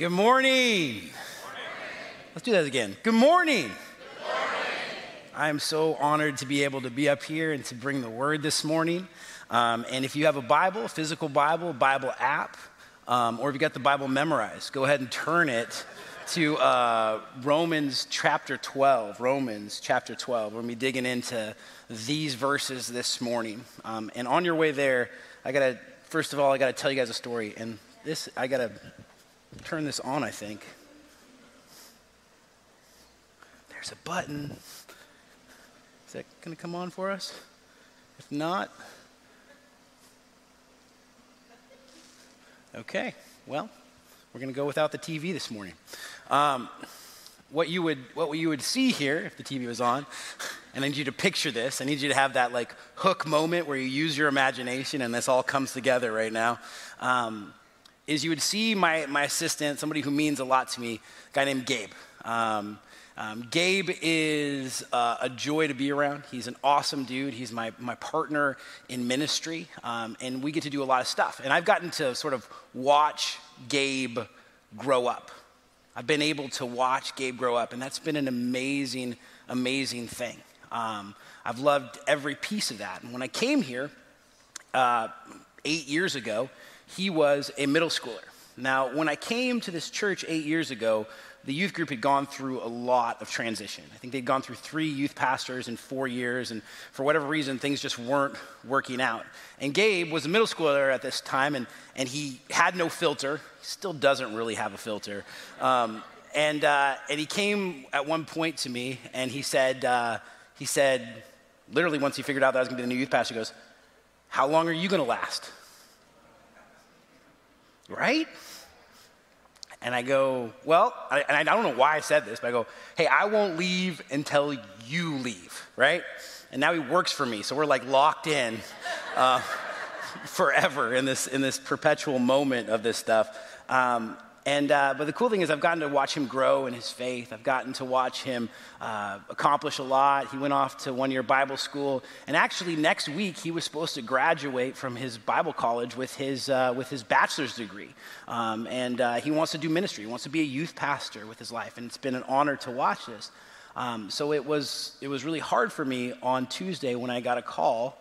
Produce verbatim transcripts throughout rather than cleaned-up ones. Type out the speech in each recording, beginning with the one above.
Good morning. Good morning. Let's do that again. Good morning. Good morning. I am so honored to be able to be up here and to bring the word this morning. Um, and if you have a Bible, physical Bible, Bible app, um, or if you got the Bible memorized, go ahead and turn it to uh, Romans chapter twelve. Romans chapter twelve. We're going to be digging into these verses this morning. Um, and on your way there, I got to, first of all, I got to tell you guys a story. And this, I got to... turn this on, I think. There's a button. Is that going to come on for us? If not. Okay, well, we're going to go without the T V this morning. Um, what you would what you would see here, if the T V was on, and I need you to picture this. I need you to have that like hook moment where you use your imagination and this all comes together right now. Um is you would see my, my assistant, somebody who means a lot to me, a guy named Gabe. Um, um, Gabe is uh, a joy to be around. He's an awesome dude. He's my, my partner in ministry, um, and we get to do a lot of stuff. And I've gotten to sort of watch Gabe grow up. I've been able to watch Gabe grow up, and that's been an amazing, amazing thing. Um, I've loved every piece of that. And when I came here uh, eight years ago, he was a middle schooler. Now, when I came to this church eight years ago, the youth group had gone through a lot of transition. I think they'd gone through three youth pastors in four years, and for whatever reason, things just weren't working out. And Gabe was a middle schooler at this time, and, and he had no filter. He still doesn't really have a filter. Um, and, uh, and he came at one point to me, and he said, uh, he said, literally once he figured out that I was going to be the new youth pastor, he goes, "How long are you going to last?" Right? And I go, well, I, and I don't know why I said this, but I go, "Hey, I won't leave until you leave," right? And now he works for me, so we're like locked in uh, forever in this in this perpetual moment of this stuff. Um, and uh, but the cool thing is, I've gotten to watch him grow in his faith. I've gotten to watch him uh, accomplish a lot. He went off to one year Bible school, and actually next week he was supposed to graduate from his Bible college with his uh, with his bachelor's degree. Um, and uh, he wants to do ministry. He wants to be a youth pastor with his life, and it's been an honor to watch this. Um, so it was it was really hard for me on Tuesday when I got a call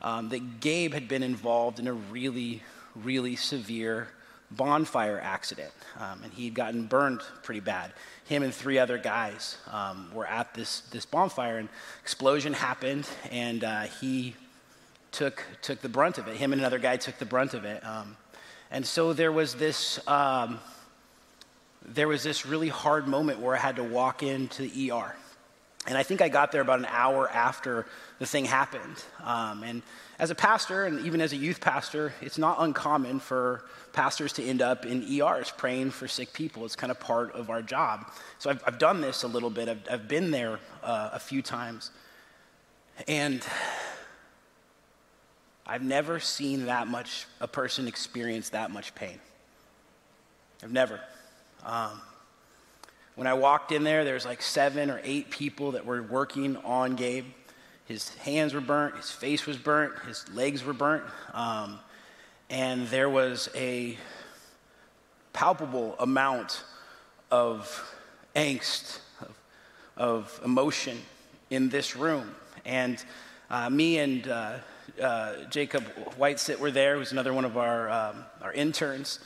um, that Gabe had been involved in a really really severe bonfire accident, um, and he'd gotten burned pretty bad. Him and three other guys um, were at this this bonfire, and explosion happened, and uh, he took took the brunt of it. Him and another guy took the brunt of it, um, and so there was this um, there was this really hard moment where I had to walk into the E R. And I think I got there about an hour after the thing happened. Um, and as a pastor, and even as a youth pastor, it's not uncommon for pastors to end up in E Rs praying for sick people. It's kind of part of our job. So I've, I've done this a little bit. I've, I've been there uh, a few times. And I've never seen that much, a person experience that much pain. I've never. Um, When I walked in there, there was like seven or eight people that were working on Gabe. His hands were burnt, his face was burnt, his legs were burnt. Um, and there was a palpable amount of angst, of, of emotion in this room. And uh, me and uh, uh, Jacob Whitesitt were there, who's another one of our, um, our interns.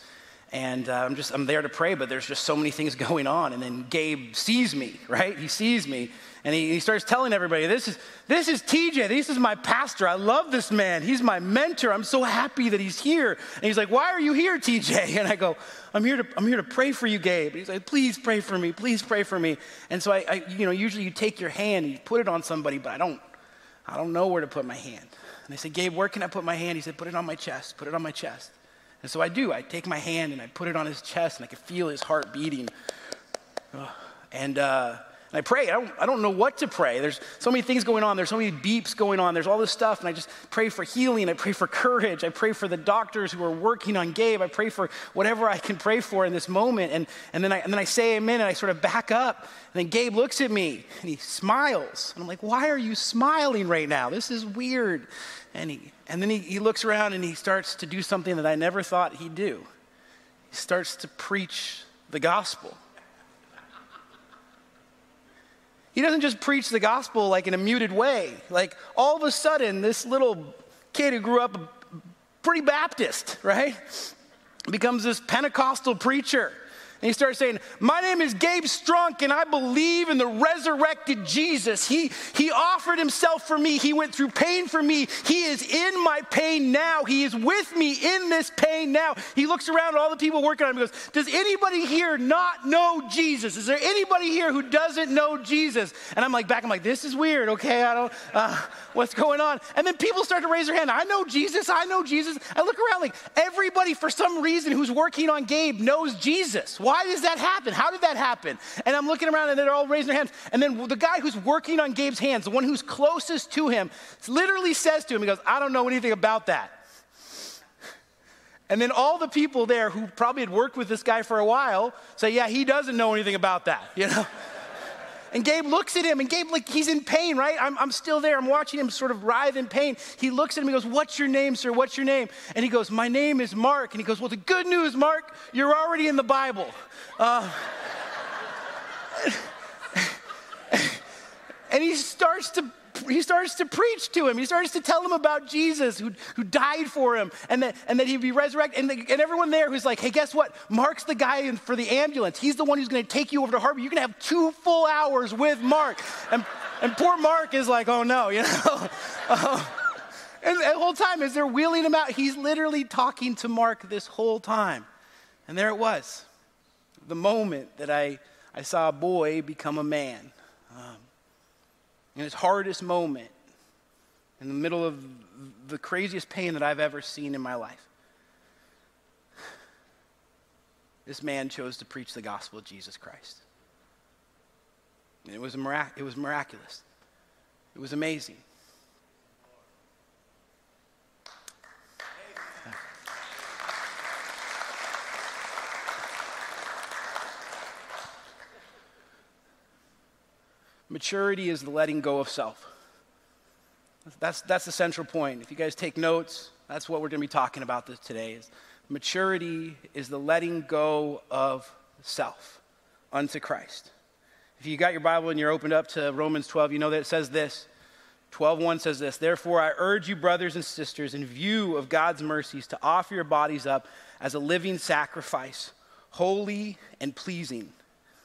And uh, I'm just, I'm there to pray, but there's just so many things going on. And then Gabe sees me, right? He sees me, and he, he starts telling everybody, this is, this is T J. This is my pastor. I love this man. He's my mentor. I'm so happy that he's here." And he's like, "Why are you here, T J? And I go, I'm here to, I'm here to pray for you, Gabe." And he's like, "Please pray for me. Please pray for me." And so I, I, you know, usually you take your hand and you put it on somebody, but I don't, I don't know where to put my hand. And I said, "Gabe, where can I put my hand?" He said, "Put it on my chest. Put it on my chest." And so I do. I take my hand and I put it on his chest, and I could feel his heart beating. And, uh, and I pray. I don't, I don't know what to pray. There's so many things going on. There's so many beeps going on. There's all this stuff. And I just pray for healing. I pray for courage. I pray for the doctors who are working on Gabe. I pray for whatever I can pray for in this moment. And, and, then, I, and then I say amen, and I sort of back up. And then Gabe looks at me, and he smiles. And I'm like, "Why are you smiling right now? This is weird." And, he, and then he, he looks around and he starts to do something that I never thought he'd do. He starts to preach the the gospel. He doesn't just preach the gospel like in a muted way. Like all of a sudden, this little kid who grew up pretty Baptist, right, becomes this Pentecostal preacher. And he starts saying, my name is Gabe Strunk, and I believe in the resurrected Jesus. He, he offered himself for me. He went through pain for me. He is in my pain now. He is with me in this pain now. He looks around at all the people working on him and goes, does anybody here not know Jesus? Is there anybody here who doesn't know Jesus? And I'm like, back, I'm like, this is weird, okay? I don't, uh, what's going on? And then people start to raise their hand. I know Jesus. I know Jesus. I look around like everybody for some reason who's working on Gabe knows Jesus. Why does that happen? How did that happen? And I'm looking around and they're all raising their hands. And then the guy who's working on Gabe's hands, the one who's closest to him, literally says to him, he goes, I don't know anything about that. And then all the people there who probably had worked with this guy for a while say, yeah, he doesn't know anything about that, you know? And Gabe looks at him, and Gabe, like, he's in pain, right? I'm, I'm still there. I'm watching him sort of writhe in pain. He looks at him, he goes, what's your name, sir? What's your name? And he goes, my name is Mark. And he goes, well, the good news, Mark, you're already in the Bible. Uh, and he starts to He starts to preach to him. He starts to tell him about Jesus who, who died for him and that, and that he'd be resurrected. And, the, and everyone there who's like, hey, guess what? Mark's the guy in, for the ambulance. He's the one who's going to take you over to Harborview. You're going to have two full hours with Mark. And, and poor Mark is like, oh, no, you know. uh, and the whole time as they're wheeling him out, he's literally talking to Mark this whole time. And there it was, the moment that I, I saw a boy become a man. Um, In his hardest moment, in the middle of the craziest pain that I've ever seen in my life, this man chose to preach the gospel of Jesus Christ. And it was a mirac- it was miraculous. It was amazing. Maturity is the letting go of self. That's, that's the central point. If you guys take notes, that's what we're going to be talking about this, today. Is maturity is the letting go of self unto Christ. If you got your Bible and you're opened up to Romans twelve, you know that it says this. twelve one says this, therefore I urge you, brothers and sisters, in view of God's mercies, to offer your bodies up as a living sacrifice, holy and pleasing.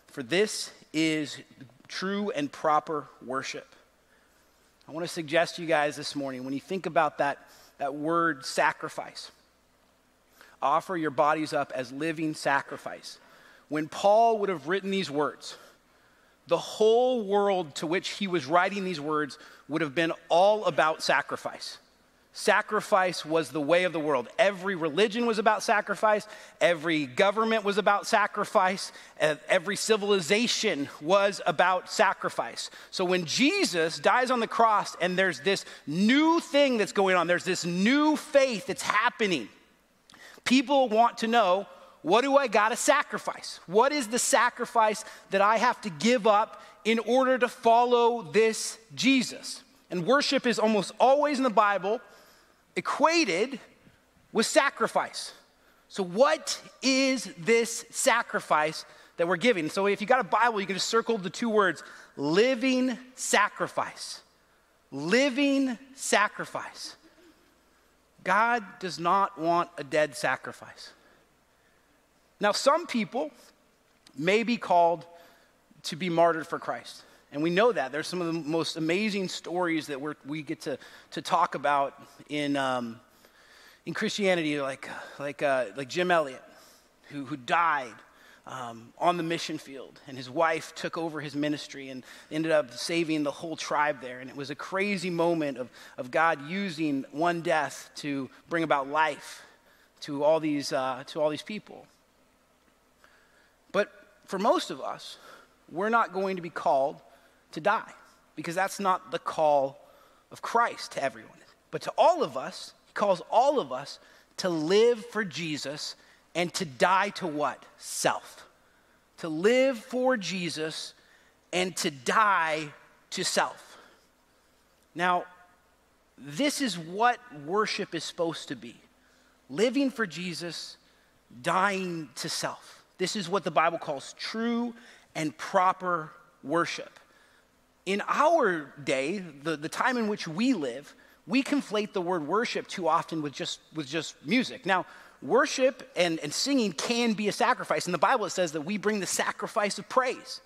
For this is true and proper worship. I want to suggest to you guys this morning, when you think about that, that word sacrifice, offer your bodies up as living sacrifice. When Paul would have written these words, the whole world to which he was writing these words would have been all about sacrifice. Sacrifice was the way of the world. Every religion was about sacrifice. Every government was about sacrifice. Every civilization was about sacrifice. So when Jesus dies on the cross and there's this new thing that's going on, there's this new faith that's happening, people want to know, what do I got to sacrifice? What is the sacrifice that I have to give up in order to follow this Jesus? And worship is almost always in the Bible equated with sacrifice. So what is this sacrifice that we're giving? So if you got a Bible, you can just circle the two words, living sacrifice. Living sacrifice. God does not want a dead sacrifice. Now, some people may be called to be martyred for Christ. And we know that. There's some of the most amazing stories that we're, we get to, to talk about in um, in Christianity, like like uh, like Jim Elliott, who who died um, on the mission field, and his wife took over his ministry and ended up saving the whole tribe there. And it was a crazy moment of of God using one death to bring about life to all these uh, to all these people. But for most of us, we're not going to be called to die, because that's not the call of Christ to everyone. But to all of us, he calls all of us to live for Jesus and to die to what? Self. To live for Jesus and to die to self. Now, this is what worship is supposed to be. Living for Jesus, dying to self. This is what the Bible calls true and proper worship. In our day, the, the time in which we live, we conflate the word worship too often with just, with just music. Now, worship and, and singing can be a sacrifice. In the Bible, it says that we bring the sacrifice of praise.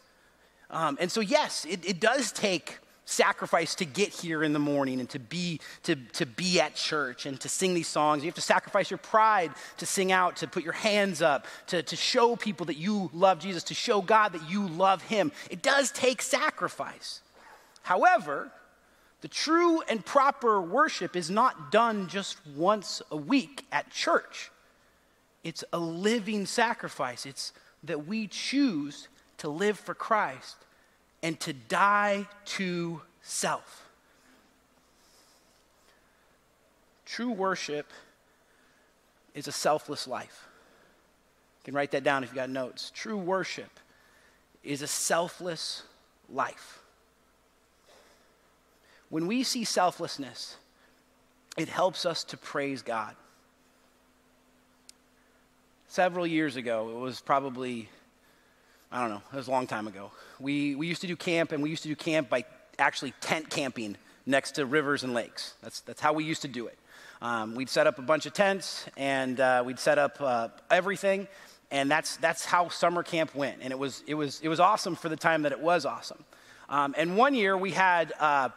Um, and so, yes, it, it does take sacrifice to get here in the morning and to be to to be at church and to sing these songs. You have to sacrifice your pride to sing out, to put your hands up, to, to show people that you love Jesus, to show God that you love him. It does take sacrifice. However, the true and proper worship is not done just once a week at church. It's a living sacrifice. It's that we choose to live for Christ and to die to self. True worship is a selfless life. You can write that down if you got notes. True worship is a selfless life. When we see selflessness, it helps us to praise God. Several years ago, it was probably I don't know, it was a long time ago. We we used to do camp, and we used to do camp by actually tent camping next to rivers and lakes. That's that's how we used to do it. Um, we'd set up a bunch of tents, and uh, we'd set up uh, everything, and that's that's how summer camp went. And it was it was it was awesome for the time that it was awesome. Um, and one year we had uh,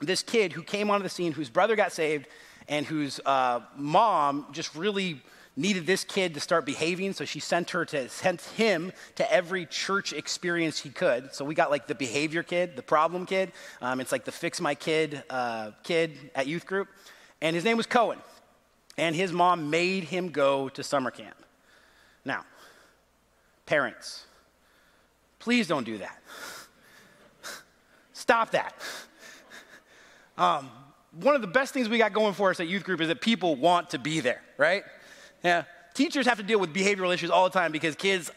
this kid who came onto the scene, whose brother got saved, and whose uh, mom just really needed this kid to start behaving, so she sent her to sent him to every church experience he could. So we got like the behavior kid, the problem kid. Um, it's like the fix my kid uh, kid at youth group, and his name was Cohen. And his mom made him go to summer camp. Now, parents, please don't do that. Stop that. Um, one of the best things we got going for us at youth group is that people want to be there, right? Yeah, teachers have to deal with behavioral issues all the time because kids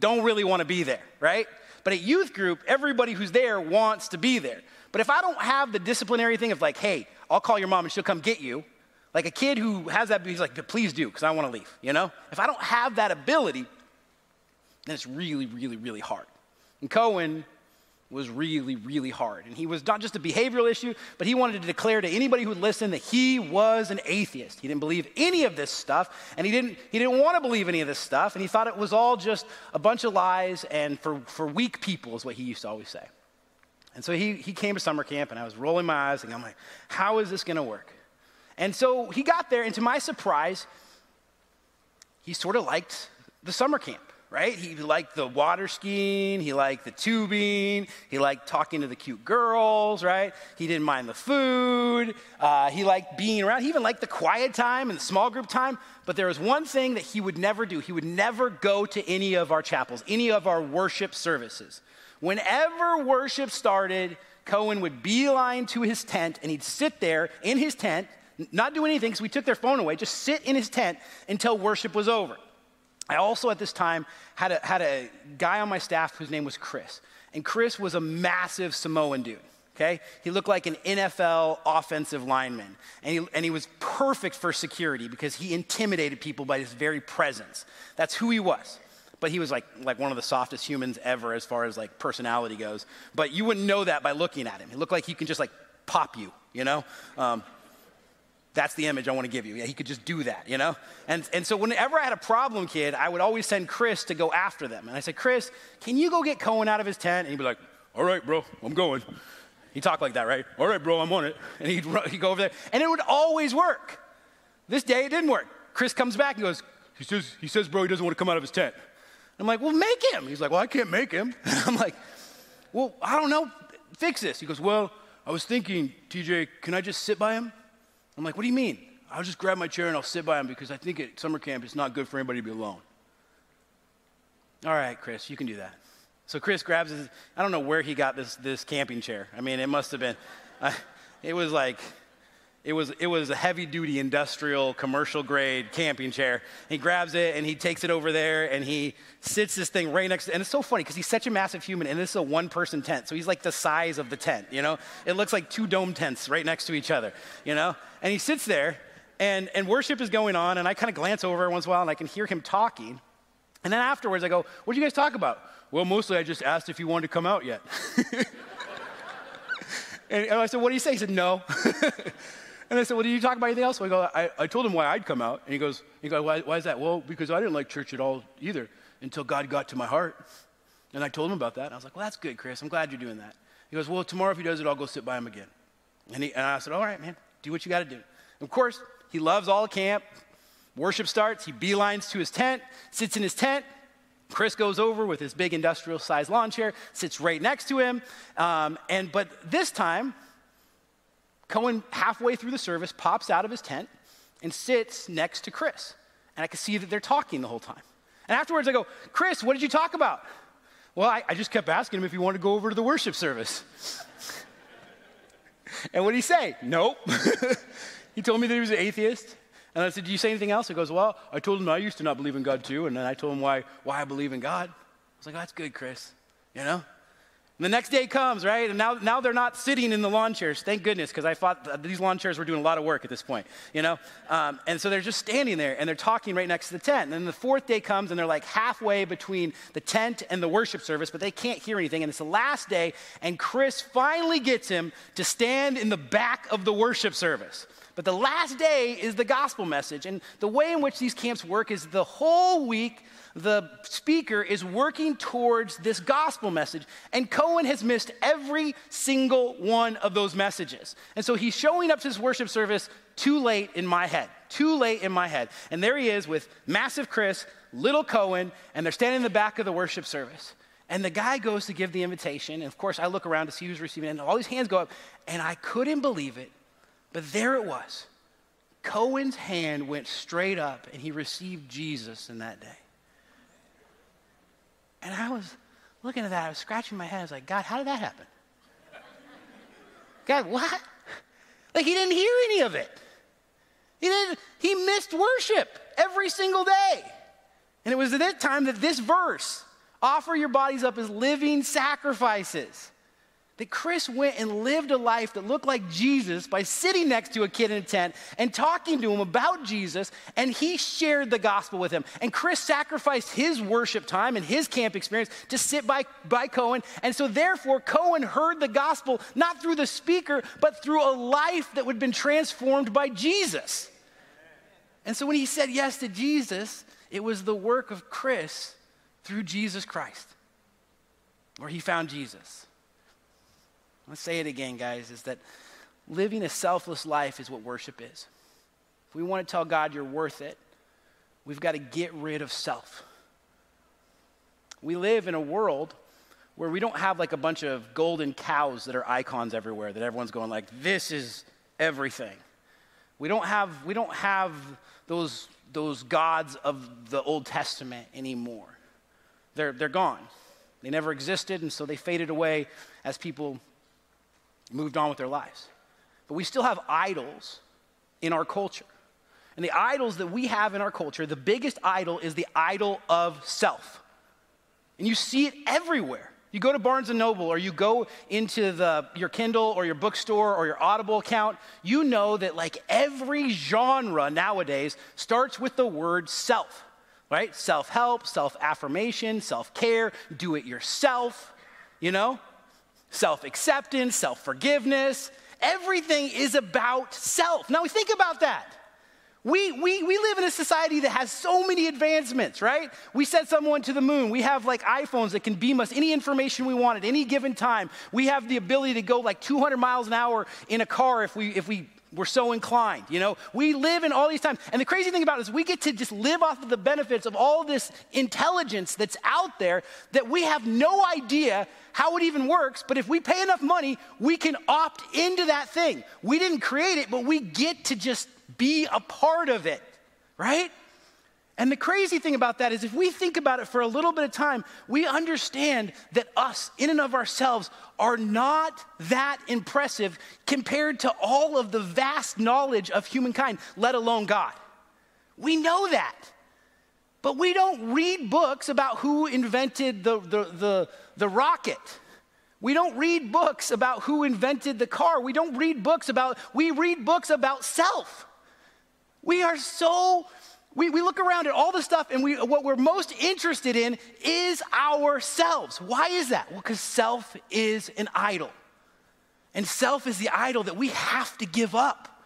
don't really want to be there, right? But at youth group, everybody who's there wants to be there. But if I don't have the disciplinary thing of like, hey, I'll call your mom and she'll come get you, like a kid who has that, he's like, please do, because I want to leave, you know? If I don't have that ability, then it's really, really, really hard. And Cohen was really, really hard. And he was not just a behavioral issue, but he wanted to declare to anybody who would listen that he was an atheist. He didn't believe any of this stuff, and he didn't he didn't want to believe any of this stuff, and he thought it was all just a bunch of lies and for, for weak people is what he used to always say. And so he, he came to summer camp, and I was rolling my eyes, and I'm like, how is this going to work? And so he got there, and to my surprise, he sort of liked the summer camp. Right? He liked the water skiing, he liked the tubing, he liked talking to the cute girls, right? He didn't mind the food, uh, he liked being around, he even liked the quiet time and the small group time, but there was one thing that he would never do. He would never go to any of our chapels, any of our worship services. Whenever worship started, Cohen would beeline to his tent, and he'd sit there in his tent, not do anything because we took their phone away, just sit in his tent until worship was over. I also at this time had a, had a guy on my staff whose name was Chris. And Chris was a massive Samoan dude, okay? He looked like an N F L offensive lineman. And he, and he was perfect for security because he intimidated people by his very presence. That's who he was. But he was like, like one of the softest humans ever as far as like personality goes. But you wouldn't know that by looking at him. He looked like he can just like pop you, you know? Um, That's the image I want to give you. Yeah, he could just do that, you know? And and so whenever I had a problem kid, I would always send Chris to go after them. And I said, Chris, can you go get Cohen out of his tent? And he'd be like, all right, bro, I'm going. He talked like that, right? All right, bro, I'm on it. And he'd, he'd go over there. And it would always work. This day it didn't work. Chris comes back and goes, he says, he says, bro, he doesn't want to come out of his tent. And I'm like, well, make him. He's like, well, I can't make him. And I'm like, well, I don't know. Fix this. He goes, well, I was thinking, T J, can I just sit by him? I'm like, what do you mean? I'll just grab my chair and I'll sit by him because I think at summer camp it's not good for anybody to be alone. All right, Chris, you can do that. So Chris grabs his, I don't know where he got this this camping chair. I mean, it must have been, uh, it was like, it was it was a heavy-duty industrial commercial-grade camping chair. He grabs it and he takes it over there and he sits this thing right next to, and it's so funny because he's such a massive human and this is a one-person tent, so he's like the size of the tent, you know? It looks like two dome tents right next to each other, you know? And he sits there and, and worship is going on and I kind of glance over once in a while and I can hear him talking And then afterwards, I go, what did you guys talk about? Well, mostly I just asked if you wanted to come out yet. And I said, what do you say? He said, no. And I said, well, did you talk about anything else? So I go, I, I told him why I'd come out. And he goes, he goes why, why is that? Well, because I didn't like church at all either until God got to my heart. And I told him about that. And I was like, well, that's good, Chris. I'm glad you're doing that. He goes, well, tomorrow if he does it, I'll go sit by him again. And, he, and I said, all right, man, do what you got to do. And of course, he loves all camp. Worship starts. He beelines to his tent, sits in his tent. Chris goes over with his big industrial-sized lawn chair, sits right next to him. Um, and but this time, Cohen, halfway through the service, pops out of his tent and sits next to Chris. And I can see that they're talking the whole time. And afterwards, I go, Chris, what did you talk about? Well, I, I just kept asking him if he wanted to go over to the worship service. And what did he say? Nope. He told me that he was an atheist. And I said, did you say anything else? He goes, well, I told him I used to not believe in God too. And then I told him why, why I believe in God. I was like, oh, that's good, Chris, you know? And the next day comes, right? And now, now they're not sitting in the lawn chairs. Thank goodness, because I thought these lawn chairs were doing a lot of work at this point, you know? Um, and so they're just standing there, and they're talking right next to the tent. And then the fourth day comes, and they're like halfway between the tent and the worship service, but they can't hear anything. And it's the last day, and Chris finally gets him to stand in the back of the worship service. But the last day is the gospel message. And the way in which these camps work is the whole week, the speaker is working towards this gospel message. And Cohen has missed every single one of those messages. And so he's showing up to this worship service too late in my head, too late in my head. And there he is with massive Chris, little Cohen, and they're standing in the back of the worship service. And the guy goes to give the invitation. And of course, I look around to see who's receiving it. And all these hands go up. And I couldn't believe it. But there it was. Cohen's hand went straight up, and he received Jesus in that day. And I was looking at that. I was scratching my head. I was like, God, how did that happen? God, what? Like, he didn't hear any of it. He didn't, he missed worship every single day. And it was at that time that this verse, offer your bodies up as living sacrifices, that Chris went and lived a life that looked like Jesus by sitting next to a kid in a tent and talking to him about Jesus, and he shared the gospel with him. And Chris sacrificed his worship time and his camp experience to sit by, by Cohen. And so therefore, Cohen heard the gospel not through the speaker, but through a life that would have been transformed by Jesus. And so when he said yes to Jesus, it was the work of Chris through Jesus Christ, where he found Jesus. Let's say it again, guys, is that living a selfless life is what worship is. If we want to tell God you're worth it, we've got to get rid of self. We live in a world where we don't have like a bunch of golden cows that are icons everywhere, that everyone's going like, this is everything. We don't have, we don't have those, those gods of the Old Testament anymore. They're, they're gone. They never existed, and so they faded away as people moved on with their lives. But we still have idols in our culture. And the idols that we have in our culture, the biggest idol is the idol of self. And you see it everywhere. You go to Barnes and Noble, or you go into the, your Kindle or your bookstore or your Audible account, you know that like every genre nowadays starts with the word self, right? Self-help, self-affirmation, self-care, do it yourself, you know? Self-acceptance, self-forgiveness, everything is about self. Now, we think about that. We, we, we live in a society that has so many advancements, right? We sent someone to the moon. We have like iPhones that can beam us any information we want at any given time. We have the ability to go like two hundred miles an hour in a car if we, if we were so inclined, you know? We live in all these times. And the crazy thing about it is we get to just live off of the benefits of all this intelligence that's out there that we have no idea how it even works, but if we pay enough money, we can opt into that thing. We didn't create it, but we get to just be a part of it, right? And the crazy thing about that is if we think about it for a little bit of time, we understand that us, in and of ourselves, are not that impressive compared to all of the vast knowledge of humankind, let alone God. We know that. But we don't read books about who invented the, the, the, the rocket. We don't read books about who invented the car. We don't read books about, we read books about self. We are so We, we look around at all the stuff, and we what we're most interested in is ourselves. Why is that? Well, because self is an idol. And self is the idol that we have to give up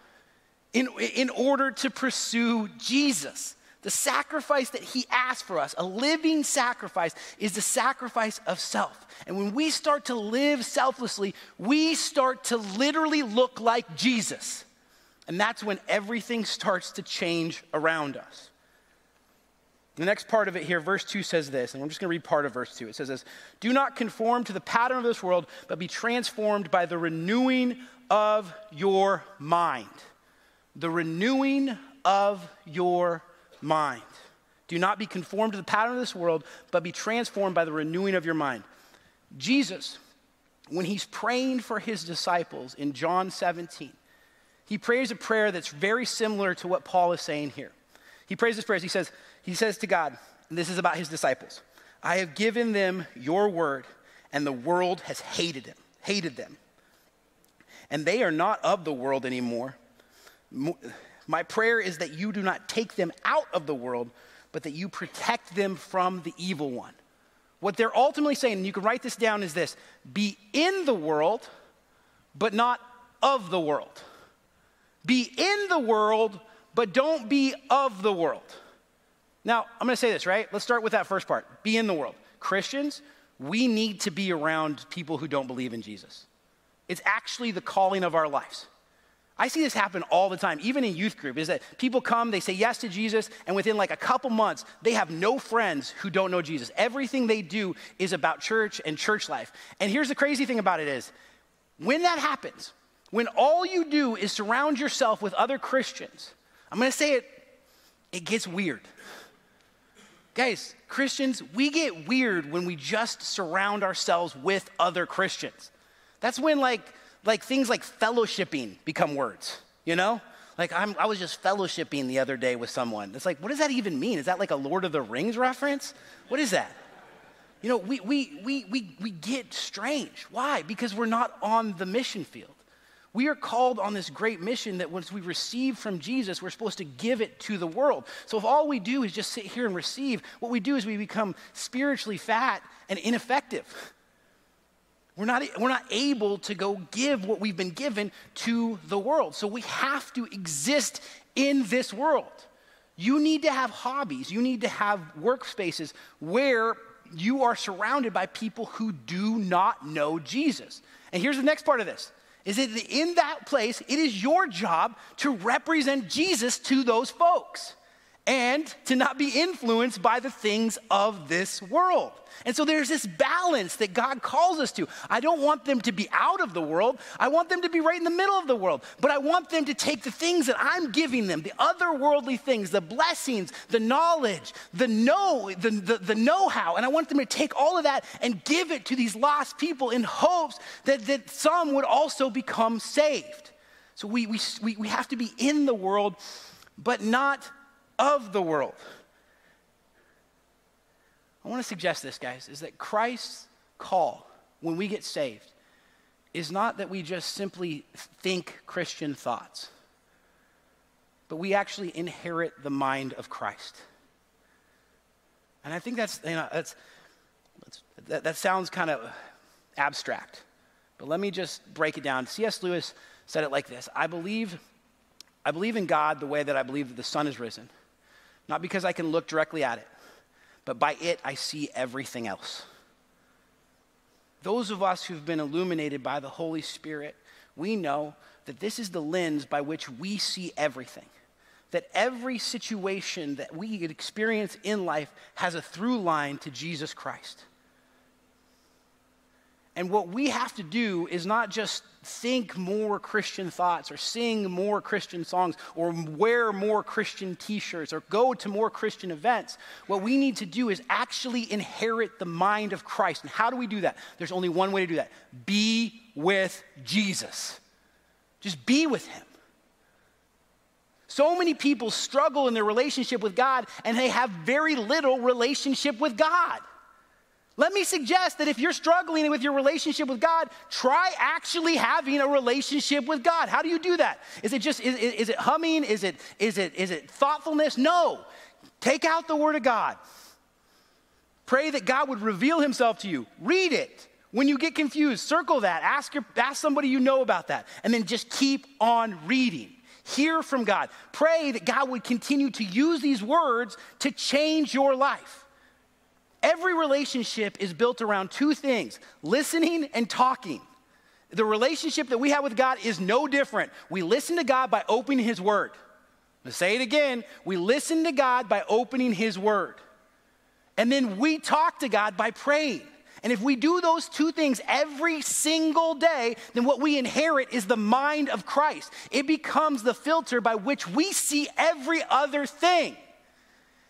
in, in order to pursue Jesus. The sacrifice that he asked for us, a living sacrifice, is the sacrifice of self. And when we start to live selflessly, we start to literally look like Jesus. And that's when everything starts to change around us. The next part of it here, verse two says this, and I'm just going to read part of verse two. It says this: do not conform to the pattern of this world, but be transformed by the renewing of your mind. The renewing of your mind. Do not be conformed to the pattern of this world, but be transformed by the renewing of your mind. Jesus, when he's praying for his disciples in John seventeen, he prays a prayer that's very similar to what Paul is saying here. He prays this prayer. He says, he says to God, and this is about his disciples, I have given them your word, and the world has hated them, hated them. And they are not of the world anymore. My prayer is that you do not take them out of the world, but that you protect them from the evil one. What they're ultimately saying, and you can write this down, is this: be in the world, but not of the world. Be in the world, but don't be of the world. Now, I'm going to say this, right? Let's start with that first part. Be in the world. Christians, we need to be around people who don't believe in Jesus. It's actually the calling of our lives. I see this happen all the time, even in youth group, is that people come, they say yes to Jesus, and within like a couple months, they have no friends who don't know Jesus. Everything they do is about church and church life. And here's the crazy thing about it is, when that happens, when all you do is surround yourself with other Christians, I'm going to say it, it gets weird. Guys, Christians, we get weird when we just surround ourselves with other Christians. That's when like, like things like fellowshipping become words, you know? Like I'm, I was just fellowshipping the other day with someone. It's like, what does that even mean? Is that like a Lord of the Rings reference? What is that? You know, we, we, we, we, we get strange. Why? Because we're not on the mission field. We are called on this great mission that once we receive from Jesus, we're supposed to give it to the world. So if all we do is just sit here and receive, what we do is we become spiritually fat and ineffective. We're not, we're not able to go give what we've been given to the world. So we have to exist in this world. You need to have hobbies. You need to have workspaces where you are surrounded by people who do not know Jesus. And here's the next part of this. Is that in that place, it is your job to represent Jesus to those folks and to not be influenced by the things of this world. And so there's this balance that God calls us to. I don't want them to be out of the world. I want them to be right in the middle of the world. But I want them to take the things that I'm giving them, the otherworldly things, the blessings, the knowledge, the know, the, the, the know-how. And I want them to take all of that and give it to these lost people in hopes that, that some would also become saved. So we, we, we have to be in the world, but not of the world. I want to suggest this, guys, is that Christ's call when we get saved is not that we just simply think Christian thoughts, but we actually inherit the mind of Christ. And I think that's, you know, that's, that's that, that sounds kind of abstract, but let me just break it down. C S Lewis said it like this: I believe, I believe in God the way that I believe that the sun is risen. Not because I can look directly at it, but by it I see everything else. Those of us who've been illuminated by the Holy Spirit, we know that this is the lens by which we see everything. That every situation that we experience in life has a through line to Jesus Christ. And what we have to do is not just think more Christian thoughts or sing more Christian songs or wear more Christian t-shirts or go to more Christian events. What we need to do is actually inherit the mind of Christ. And how do we do that? There's only one way to do that. Be with Jesus. Just be with him. So many people struggle in their relationship with God and they have very little relationship with God. Let me suggest that if you're struggling with your relationship with God, try actually having a relationship with God. How do you do that? Is it just, is, is it humming? Is it, is it, is it thoughtfulness? No. Take out the Word of God. Pray that God would reveal himself to you. Read it. When you get confused, circle that. Ask, your, ask somebody you know about that. And then just keep on reading. Hear from God. Pray that God would continue to use these words to change your life. Every relationship is built around two things, listening and talking. The relationship that we have with God is no different. We listen to God by opening his word. I'm going to say it again. We listen to God by opening his word. And then we talk to God by praying. And if we do those two things every single day, then what we inherit is the mind of Christ. It becomes the filter by which we see every other thing.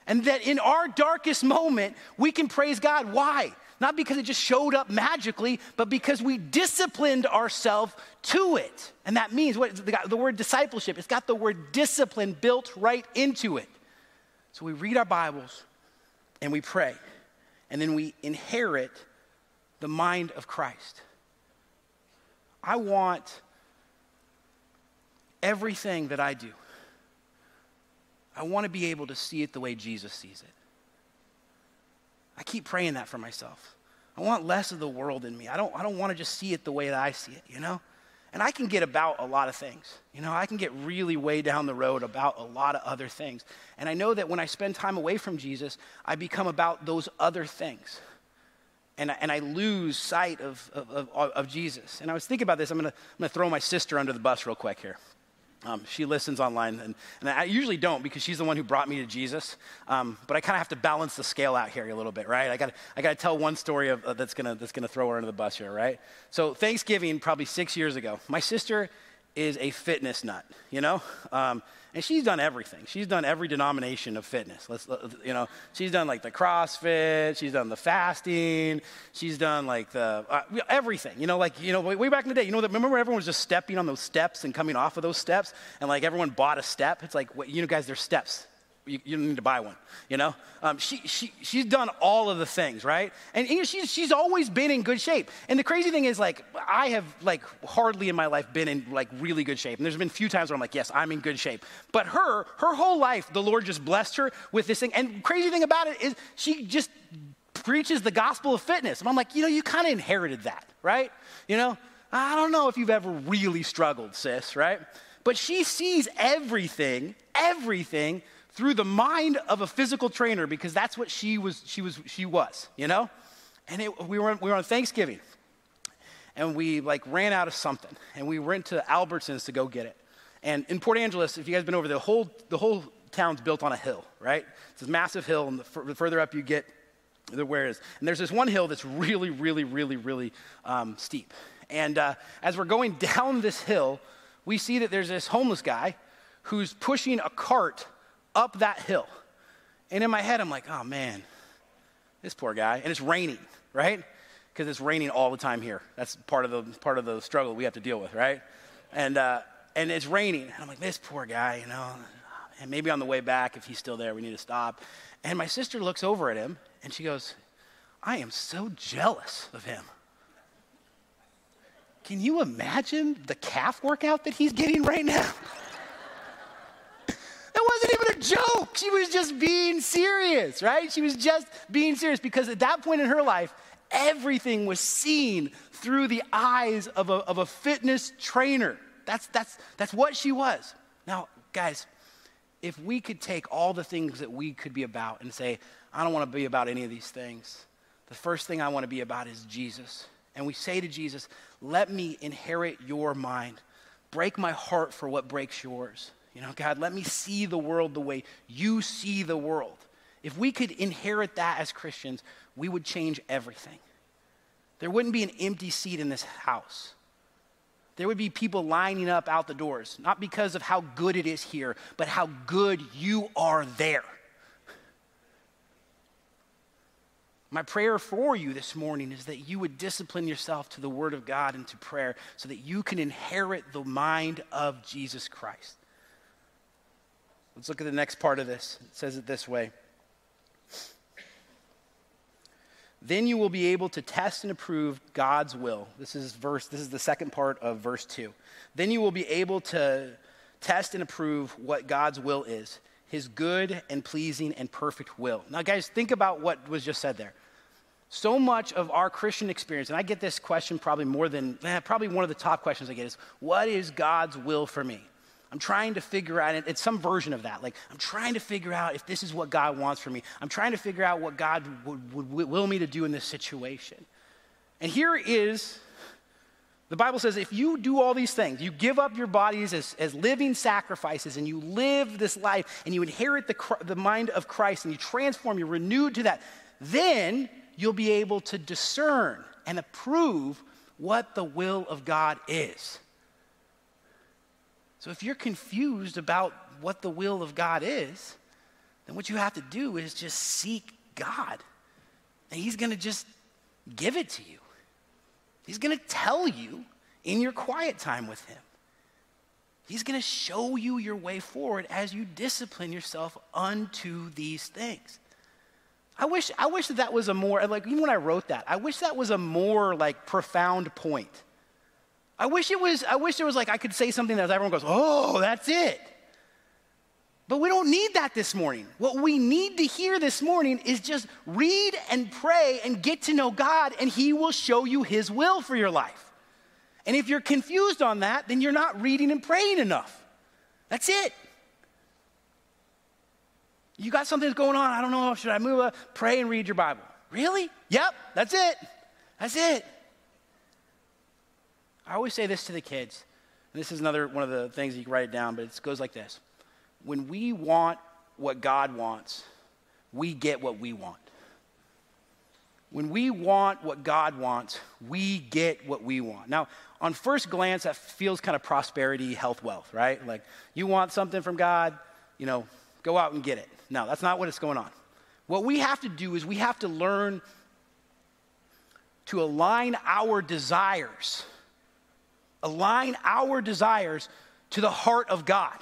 And that in our darkest moment, we can praise God. Why? Not because it just showed up magically, but because we disciplined ourselves to it. And that means what the word discipleship, it's got the word discipline built right into it. So we read our Bibles and we pray, and then we inherit the mind of Christ. I want everything that I do, I want to be able to see it the way Jesus sees it. I keep praying that for myself. I want less of the world in me. I don't, I don't want to just see it the way that I see it, you know? And I can get about a lot of things. You know, I can get really way down the road about a lot of other things. And I know that when I spend time away from Jesus, I become about those other things. And I, and I lose sight of, of, of, of Jesus. And I was thinking about this. I'm going to I'm gonna throw my sister under the bus real quick here. Um, she listens online, and, and I usually don't because she's the one who brought me to Jesus. Um, but I kind of have to balance the scale out here a little bit, right? I got I got to tell one story of, uh, that's gonna that's gonna throw her under the bus here, right? So Thanksgiving, probably six years ago, my sister is a fitness nut, you know, um, and she's done everything. She's done every denomination of fitness. Let's, you know, she's done like the CrossFit, she's done the fasting, she's done like the uh, everything. You know, like you know, way, way back in the day, you know, remember when everyone was just stepping on those steps and coming off of those steps, and like everyone bought a step. It's like, what, you know, guys, there's steps. You, you don't need to buy one, you know? Um, she, she, she's done all of the things, right? And, and she's, she's always been in good shape. And the crazy thing is, like, I have, like, hardly in my life been in, like, really good shape. And there's been a few times where I'm like, yes, I'm in good shape. But her, her whole life, the Lord just blessed her with this thing. And crazy thing about it is she just preaches the gospel of fitness. And I'm like, you know, you kind of inherited that, right? You know, I don't know if you've ever really struggled, sis, right? But she sees everything, everything, through the mind of a physical trainer, because that's what she was, she was, she was, you know? And it, we were on, we were on Thanksgiving, and we like ran out of something, and we went to Albertsons to go get it. And in Port Angeles, if you guys been over, the whole the whole town's built on a hill, right? It's this massive hill, and the, f- the further up you get, the where it is. And there's this one hill that's really, really, really, really um, steep. And uh, as we're going down this hill, we see that there's this homeless guy who's pushing a cart up that hill. And in my head, I'm like, oh man, this poor guy. And it's raining, right? Because it's raining all the time here. That's part of the part of the struggle we have to deal with, right? And uh, and it's raining. And I'm like, this poor guy, you know. And maybe on the way back, if he's still there, we need to stop. And my sister looks over at him, and she goes, I am so jealous of him. Can you imagine the calf workout that he's getting right now? It wasn't even a joke. She was just being serious, right? She was just being serious because at that point in her life, everything was seen through the eyes of a, of a fitness trainer. That's, that's, that's what she was. Now, guys, if we could take all the things that we could be about and say, I don't want to be about any of these things. The first thing I want to be about is Jesus. And we say to Jesus, let me inherit your mind. Break my heart for what breaks yours. You know, God, let me see the world the way you see the world. If we could inherit that as Christians, we would change everything. There wouldn't be an empty seat in this house. There would be people lining up out the doors, not because of how good it is here, but how good you are there. My prayer for you this morning is that you would discipline yourself to the Word of God and to prayer so that you can inherit the mind of Jesus Christ. Let's look at the next part of this. It says it this way. Then you will be able to test and approve God's will. This is verse. This is the second part of verse two. Then you will be able to test and approve what God's will is, his good and pleasing and perfect will. Now, guys, think about what was just said there. So much of our Christian experience, and I get this question probably more than, eh, probably one of the top questions I get is, what is God's will for me? I'm trying to figure out, it's some version of that. Like, I'm trying to figure out if this is what God wants for me. I'm trying to figure out what God would, would, would will me to do in this situation. And here is, the Bible says, if you do all these things, you give up your bodies as, as living sacrifices, and you live this life, and you inherit the, the mind of Christ, and you transform, you're renewed to that, then you'll be able to discern and approve what the will of God is. So if you're confused about what the will of God is, then what you have to do is just seek God. And he's going to just give it to you. He's going to tell you in your quiet time with him. He's going to show you your way forward as you discipline yourself unto these things. I wish, I wish that that was a more, like even when I wrote that, I wish that was a more like profound point. I wish it was, I wish there was like, I could say something that everyone goes, oh, that's it. But we don't need that this morning. What we need to hear this morning is just read and pray and get to know God, and he will show you his will for your life. And if you're confused on that, then you're not reading and praying enough. That's it. You got something that's going on. I don't know. Should I move up? Pray and read your Bible. Really? Yep. That's it. That's it. I always say this to the kids, and this is another one of the things you can write it down, but it goes like this. When we want what God wants, we get what we want. When we want what God wants, we get what we want. Now, on first glance, that feels kind of prosperity, health, wealth, right? Like, you want something from God, you know, go out and get it. No, that's not what it's going on. What we have to do is we have to learn to align our desires Align our desires to the heart of God,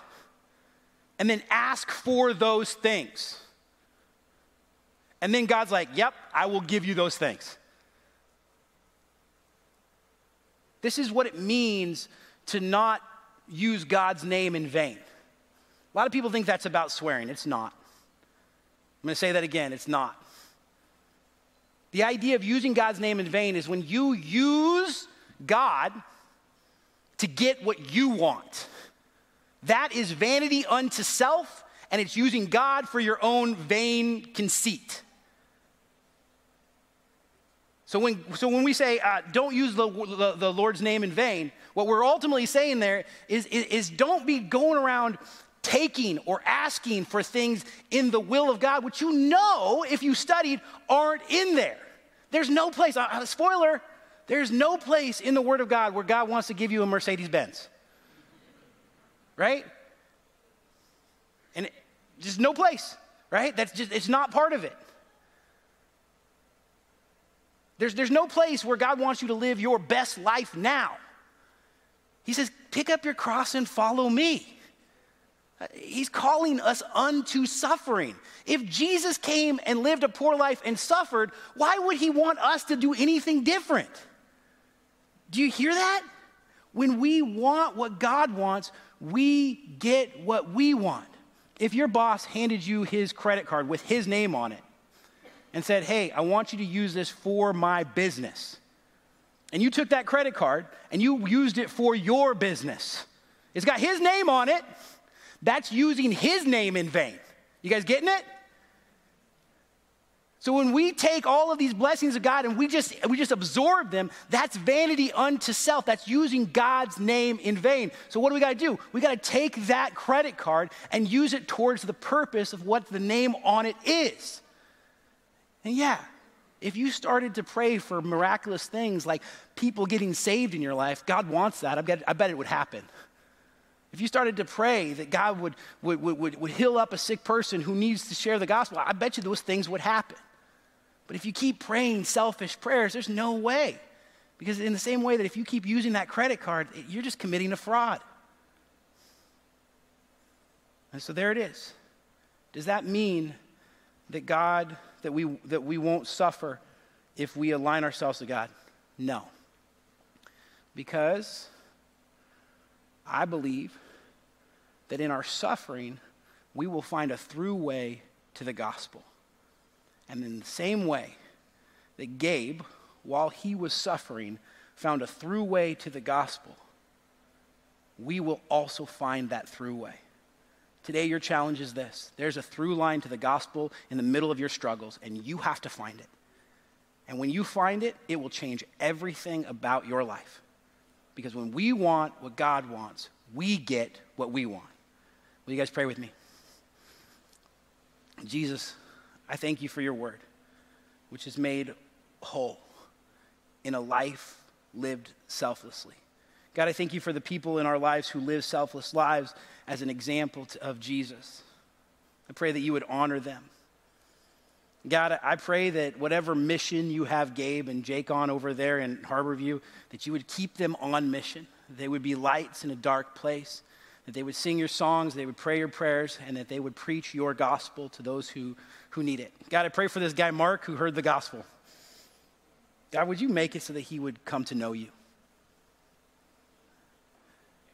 and then ask for those things. And then God's like, yep, I will give you those things. This is what it means to not use God's name in vain. A lot of people think that's about swearing. It's not. I'm going to say that again. It's not. The idea of using God's name in vain is when you use God to get what you want. That is vanity unto self, and it's using God for your own vain conceit. So when, so when we say, uh, don't use the, the, the Lord's name in vain, what we're ultimately saying there is, is, is don't be going around taking or asking for things in the will of God, which you know, if you studied, aren't in there. There's no place, uh, spoiler, there's no place in the Word of God where God wants to give you a Mercedes Benz, right? And it, just no place, right? That's just, it's not part of it. There's, there's no place where God wants you to live your best life now. He says, pick up your cross and follow me. He's calling us unto suffering. If Jesus came and lived a poor life and suffered, why would he want us to do anything different? Do you hear that? When we want what God wants, we get what we want. If your boss handed you his credit card with his name on it and said, hey, I want you to use this for my business, and you took that credit card and you used it for your business, it's got his name on it, that's using his name in vain. You guys getting it? So when we take all of these blessings of God and we just, we just absorb them, that's vanity unto self. That's using God's name in vain. So what do we got to do? We got to take that credit card and use it towards the purpose of what the name on it is. And yeah, if you started to pray for miraculous things like people getting saved in your life, God wants that. I bet, I bet it would happen. If you started to pray that God would, would, would, would heal up a sick person who needs to share the gospel, I bet you those things would happen. But if you keep praying selfish prayers, there's no way. Because in the same way that if you keep using that credit card, you're just committing a fraud. And so there it is. Does that mean that God, that we, that we won't suffer if we align ourselves to God? No. Because I believe that in our suffering, we will find a through way to the gospel. And in the same way that Gabe, while he was suffering, found a through way to the gospel, we will also find that through way. Today, your challenge is this. There's a through line to the gospel in the middle of your struggles, and you have to find it. And when you find it, it will change everything about your life. Because when we want what God wants, we get what we want. Will you guys pray with me? Jesus, I thank you for your word, which is made whole in a life lived selflessly. God, I thank you for the people in our lives who live selfless lives as an example of Jesus. I pray that you would honor them. God, I pray that whatever mission you have Gabe and Jake on over there in Harborview, that you would keep them on mission. They would be lights in a dark place, that they would sing your songs, they would pray your prayers, and that they would preach your gospel to those who, who need it. God, I pray for this guy Mark who heard the gospel. God, would you make it so that he would come to know you?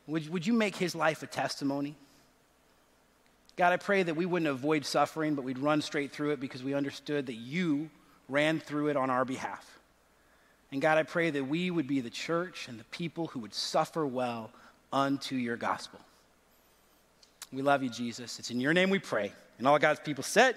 Would, would you make his life a testimony? God, I pray that we wouldn't avoid suffering, but we'd run straight through it because we understood that you ran through it on our behalf. And God, I pray that we would be the church and the people who would suffer well unto your gospel. We love you, Jesus. It's in your name we pray. And all God's people said,